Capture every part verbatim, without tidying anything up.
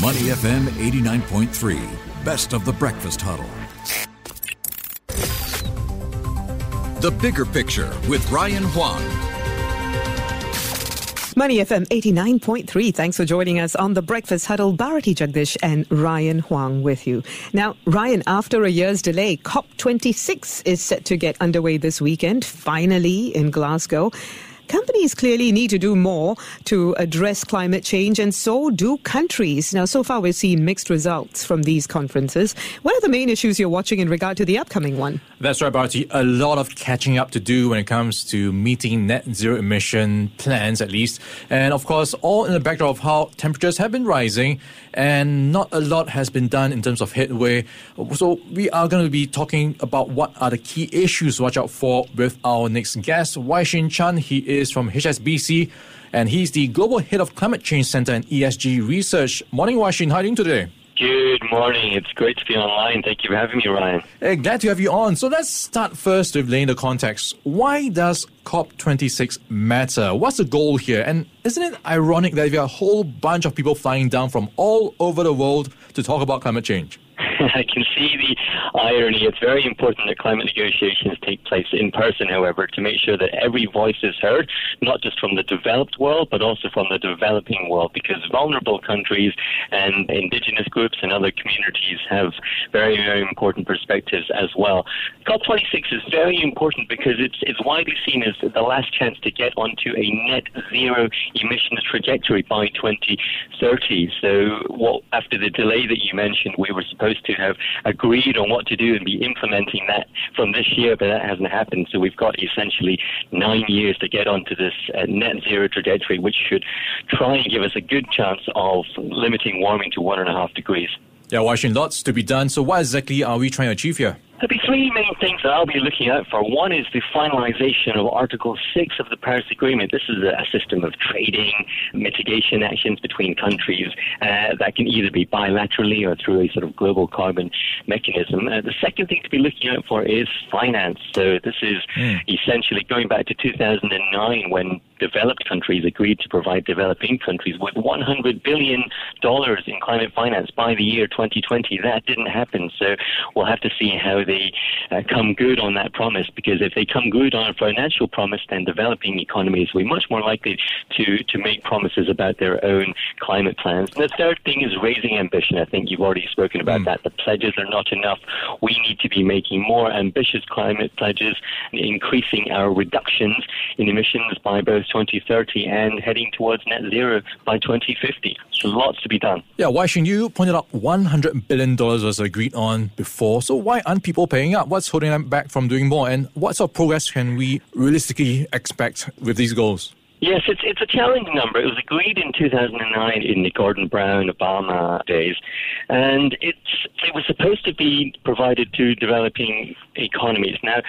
Money F M eighty-nine point three, best of the breakfast huddle. The Bigger Picture with Ryan Huang. Money F M eighty-nine point three. Thanks for joining us on The Breakfast Huddle. Bharati Jagdish and Ryan Huang with you. Now, Ryan, after a year's delay, C O P twenty-six is set to get underway this weekend, finally in Glasgow. Companies clearly need to do more to address climate change, and so do countries. Now, so far we've seen mixed results from these conferences. What are the main issues you're watching in regard to the upcoming one? That's right, Bharati. A lot of catching up to do when it comes to meeting net zero emission plans, at least. And of course, all in the backdrop of how temperatures have been rising and not a lot has been done in terms of headway. So we are going to be talking about what are the key issues to watch out for with our next guest, Wai-Shin Chan. He is is from H S B C, and he's the Global Head of Climate Change Centre and E S G Research. Morning, Wai-Shin. How are you doing today? Good morning. It's great to be online. Thank you for having me, Ryan. Hey, glad to have you on. So let's start first with laying the context. Why does C O P twenty-six matter? What's the goal here? And isn't it ironic that there are a whole bunch of people flying down from all over the world to talk about climate change? I can see the irony. It's very important that climate negotiations take place in person, however, to make sure that every voice is heard, not just from the developed world, but also from the developing world, because vulnerable countries and indigenous groups and other communities have very, very important perspectives as well. C O P twenty-six is very important because it's, it's widely seen as the last chance to get onto a net zero emissions trajectory by twenty thirty. So what, after the delay that you mentioned, we were supposed to to have agreed on what to do and be implementing that from this year, but that hasn't happened. So we've got essentially nine years to get onto this uh, net zero trajectory, which should try and give us a good chance of limiting warming to one and a half degrees. Yeah, Wai-Shin, lots to be done. So what exactly are we trying to achieve here? There'll be three main things that I'll be looking out for. One is the finalization of Article six of the Paris Agreement. This is a system of trading, mitigation actions between countries uh, that can either be bilaterally or through a sort of global carbon mechanism. Uh, the second thing to be looking out for is finance. So this is mm. essentially going back to two thousand nine when developed countries agreed to provide developing countries with one hundred billion dollars in climate finance by the year twenty twenty. That didn't happen. So we'll have to see how they uh, come good on that promise, because if they come good on a financial promise, then developing economies will be much more likely to, to make promises about their own climate plans. And the third thing is raising ambition. I think you've already spoken about mm. that. The pledges are not enough. We need to be making more ambitious climate pledges, increasing our reductions in emissions by both twenty thirty and heading towards net zero by twenty fifty. So lots to be done. Yeah, Wai-Shin, you pointed out one hundred billion dollars was agreed on before. So why aren't people paying up? What's holding them back from doing more? And what sort of progress can we realistically expect with these goals? Yes, it's it's a challenging number. It was agreed in two thousand nine in the Gordon Brown, Obama days, and it's it was supposed to be provided to developing economies. Now,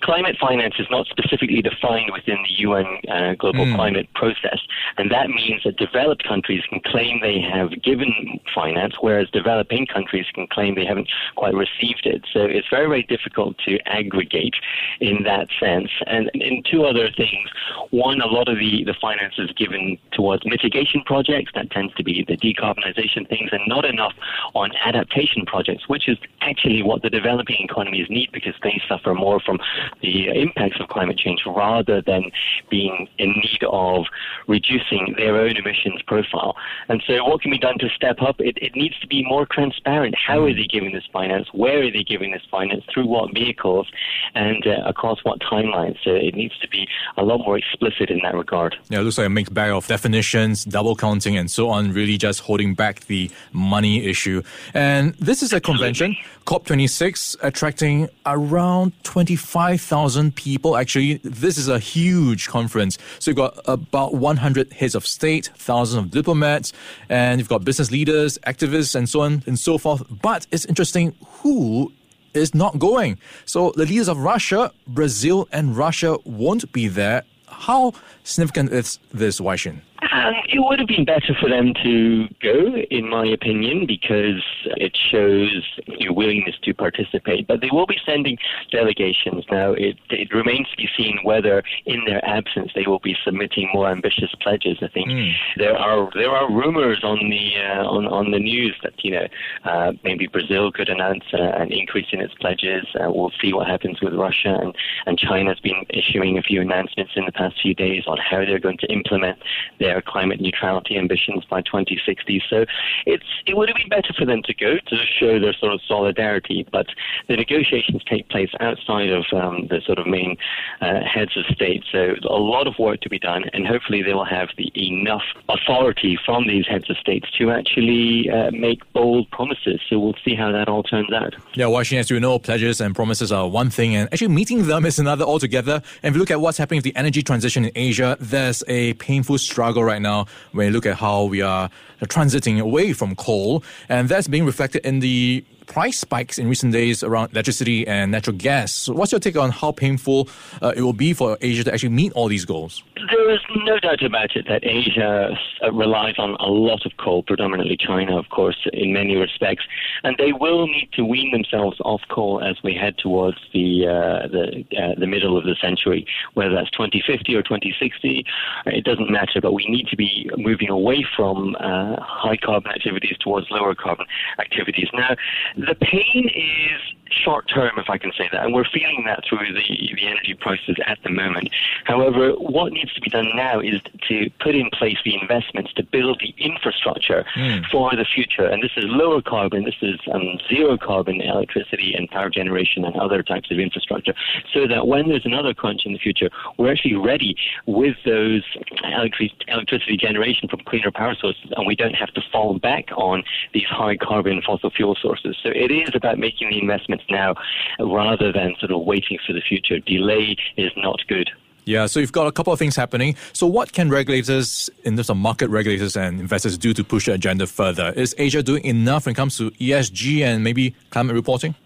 climate finance is not specifically defined within the U N uh, global mm. climate process, and that means that developed countries can claim they have given finance, whereas developing countries can claim they haven't quite received it. So it's very, very difficult to aggregate in that sense. And in two other things, one, a lot of the, the finance is given towards mitigation projects. That tends to be the decarbonization things, and not enough on adaptation projects, which is actually what the developing economies need, because they suffer more from the impacts of climate change rather than being in need of reducing their own emissions profile. And so what can be done to step up? It, it needs to be more transparent. How are they giving this finance? Where are they giving this finance? Through what vehicles? And uh, across what timelines? So it needs to be a lot more explicit in that regard. Yeah, it looks like a mixed bag of definitions, double counting and so on, really just holding back the money issue. And this is a convention, C O P twenty-six, attracting around twenty-five thousand people. Actually, this is a huge conference. So you've got about one hundred heads of state, thousands of diplomats, and you've got business leaders, activists, and so on and so forth. But it's interesting who is not going. So the leaders of Russia, Brazil, and Russia won't be there. How significant is this, Wai-Shin? Uh, it would have been better for them to go, in my opinion, because it shows your willingness to participate. But they will be sending delegations. Now, it, it remains to be seen whether, in their absence, they will be submitting more ambitious pledges. I think mm. there are there are rumors on the uh, on on the news that you know uh, maybe Brazil could announce uh, an increase in its pledges. Uh, we'll see what happens with Russia, and and China's been issuing a few announcements in the past few days on how they're going to implement their climate neutrality ambitions by twenty sixty. So it's it would have been better for them to go to show their sort of solidarity. But the negotiations take place outside of um, the sort of main uh, heads of state. So a lot of work to be done, and hopefully they will have the enough authority from these heads of states to actually uh, make bold promises. So we'll see how that all turns out. Yeah, Washington, as you know, pledges and promises are one thing, and actually meeting them is another altogether. And if you look at what's happening with the energy transition in Asia, there's a painful struggle right now when you look at how we are transiting away from coal, and that's being reflected in the price spikes in recent days around electricity and natural gas. So what's your take on how painful uh, it will be for Asia to actually meet all these goals? There is no doubt about it that Asia relies on a lot of coal, predominantly China, of course, in many respects, and they will need to wean themselves off coal as we head towards the uh, the, uh, the middle of the century, whether that's twenty fifty or twenty sixty. It doesn't matter, but we need to be moving away from uh, high carbon activities towards lower carbon activities. Now, the pain is short-term, if I can say that, and we're feeling that through the, the energy prices at the moment. However, what needs to be done now is to put in place the investments to build the infrastructure mm. for the future, and this is lower carbon, this is um, zero-carbon electricity and power generation and other types of infrastructure, so that when there's another crunch in the future, we're actually ready with those electric, electricity generation from cleaner power sources, and we don't have to fall back on these high-carbon fossil fuel sources. So it is about making the investments now, rather than sort of waiting for the future. Delay is not good. Yeah, so you've got a couple of things happening. So what can regulators, in terms of market regulators and investors, do to push the agenda further? Is Asia doing enough when it comes to E S G and maybe climate reporting?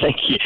Thank you.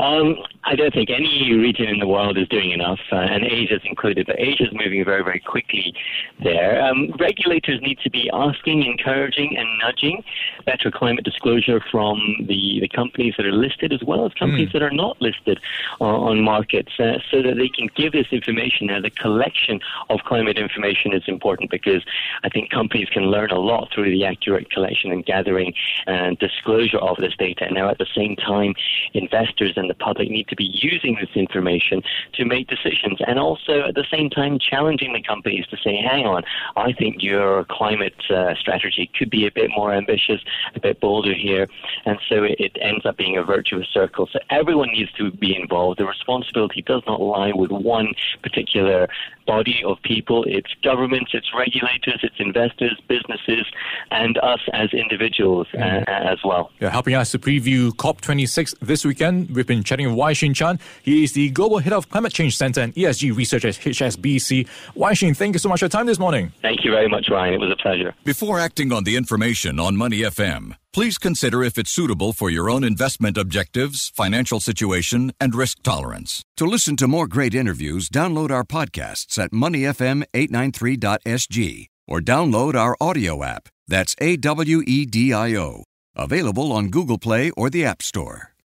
Um, I don't think any region in the world is doing enough, uh, and Asia's included, but Asia's moving very, very quickly there. Um, regulators need to be asking, encouraging, and nudging better climate disclosure from the, the companies that are listed as well as companies mm. that are not listed uh, on markets uh, so that they can give this information. Now, the collection of climate information is important because I think companies can learn a lot through the accurate collection and gathering and disclosure of this data. Now, at the same time, investors and the public need to be using this information to make decisions, and also at the same time challenging the companies to say, hang on, I think your climate uh, strategy could be a bit more ambitious, a bit bolder here, and so it, it ends up being a virtuous circle. So everyone needs to be involved. The responsibility does not lie with one particular body of people. It's governments, it's regulators, it's investors, businesses, and us as individuals uh, as well. Yeah, helping us to preview COP twenty-six this weekend, we've been chatting with Wai-Shin Chan. He is the Global Head of Climate Change Center and E S G Research at H S B C. Wai-Shin, thank you so much for your time this morning. Thank you very much, Ryan. It was a pleasure. Before acting on the information on Money F M, please consider if it's suitable for your own investment objectives, financial situation, and risk tolerance. To listen to more great interviews, download our podcasts at money f m eight nine three dot s g or download our audio app. That's A W E D I O. Available on Google Play or the App Store.